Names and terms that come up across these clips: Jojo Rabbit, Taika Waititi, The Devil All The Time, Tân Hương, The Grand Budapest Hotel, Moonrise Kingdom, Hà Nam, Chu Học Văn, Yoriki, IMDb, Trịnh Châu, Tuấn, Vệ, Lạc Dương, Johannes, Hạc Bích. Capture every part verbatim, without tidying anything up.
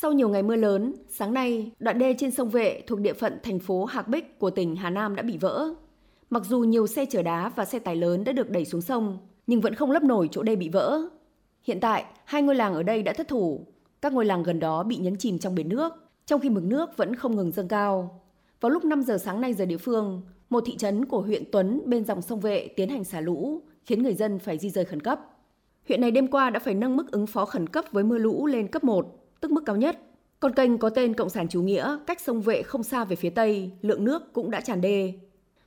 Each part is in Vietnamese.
Sau nhiều ngày mưa lớn, sáng nay, đoạn đê trên sông Vệ thuộc địa phận thành phố Hạc Bích của tỉnh Hà Nam đã bị vỡ. Mặc dù nhiều xe chở đá và xe tải lớn đã được đẩy xuống sông, nhưng vẫn không lấp nổi chỗ đê bị vỡ. Hiện tại, hai ngôi làng ở đây đã thất thủ. Các ngôi làng gần đó bị nhấn chìm trong biển nước, trong khi mực nước vẫn không ngừng dâng cao. Vào lúc năm giờ sáng nay giờ địa phương, một thị trấn của huyện Tuấn bên dòng sông Vệ tiến hành xả lũ, khiến người dân phải di rời khẩn cấp. Huyện này đêm qua đã phải nâng mức ứng phó khẩn cấp với mưa lũ lên cấp một, tức mức cao nhất. Con kênh có tên Cộng sản Chủ nghĩa, cách sông Vệ không xa về phía tây, lượng nước cũng đã tràn đê.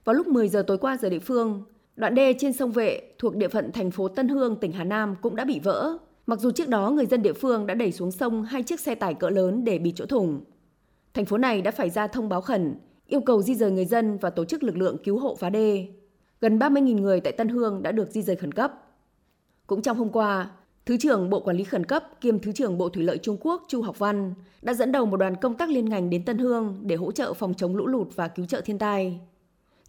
Vào lúc mười giờ tối qua giờ địa phương, đoạn đê trên sông Vệ thuộc địa phận thành phố Tân Hương, tỉnh Hà Nam cũng đã bị vỡ. Mặc dù trước đó người dân địa phương đã đẩy xuống sông hai chiếc xe tải cỡ lớn để bịt chỗ thủng. Thành phố này đã phải ra thông báo khẩn, yêu cầu di dời người dân và tổ chức lực lượng cứu hộ phá đê. Gần ba mươi nghìn người tại Tân Hương đã được di dời khẩn cấp. Cũng trong hôm qua, Thứ trưởng Bộ Quản lý Khẩn cấp kiêm Thứ trưởng Bộ Thủy lợi Trung Quốc Chu Học Văn đã dẫn đầu một đoàn công tác liên ngành đến Tân Hương để hỗ trợ phòng chống lũ lụt và cứu trợ thiên tai.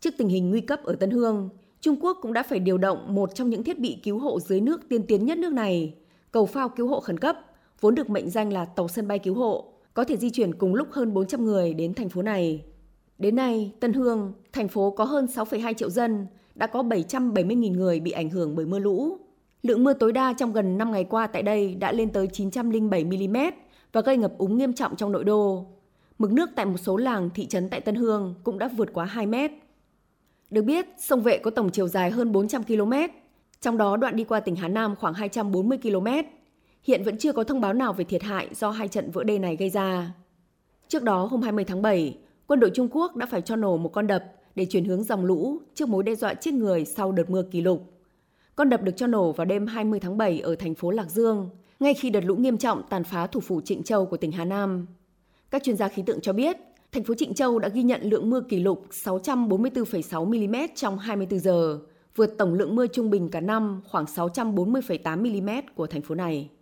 Trước tình hình nguy cấp ở Tân Hương, Trung Quốc cũng đã phải điều động một trong những thiết bị cứu hộ dưới nước tiên tiến nhất nước này, cầu phao cứu hộ khẩn cấp, vốn được mệnh danh là tàu sân bay cứu hộ, có thể di chuyển cùng lúc hơn bốn trăm người đến thành phố này. Đến nay, Tân Hương, thành phố có hơn sáu phẩy hai triệu dân, đã có bảy trăm bảy mươi nghìn người bị ảnh hưởng bởi mưa lũ. Lượng mưa tối đa trong gần năm ngày qua tại đây đã lên tới chín trăm lẻ bảy mi-li-mét và gây ngập úng nghiêm trọng trong nội đô. Mực nước tại một số làng, thị trấn tại Tân Hương cũng đã vượt quá hai mét. Được biết, sông Vệ có tổng chiều dài hơn bốn trăm ki-lô-mét, trong đó đoạn đi qua tỉnh Hà Nam khoảng hai trăm bốn mươi ki-lô-mét. Hiện vẫn chưa có thông báo nào về thiệt hại do hai trận vỡ đê này gây ra. Trước đó, hôm hai mươi tháng bảy, quân đội Trung Quốc đã phải cho nổ một con đập để chuyển hướng dòng lũ trước mối đe dọa chết người sau đợt mưa kỷ lục. Con đập được cho nổ vào đêm hai mươi tháng bảy ở thành phố Lạc Dương, ngay khi đợt lũ nghiêm trọng tàn phá thủ phủ Trịnh Châu của tỉnh Hà Nam. Các chuyên gia khí tượng cho biết, thành phố Trịnh Châu đã ghi nhận lượng mưa kỷ lục sáu trăm bốn mươi tư phẩy sáu mi-li-mét trong hai mươi tư giờ, vượt tổng lượng mưa trung bình cả năm khoảng sáu trăm bốn mươi phẩy tám mi-li-mét của thành phố này.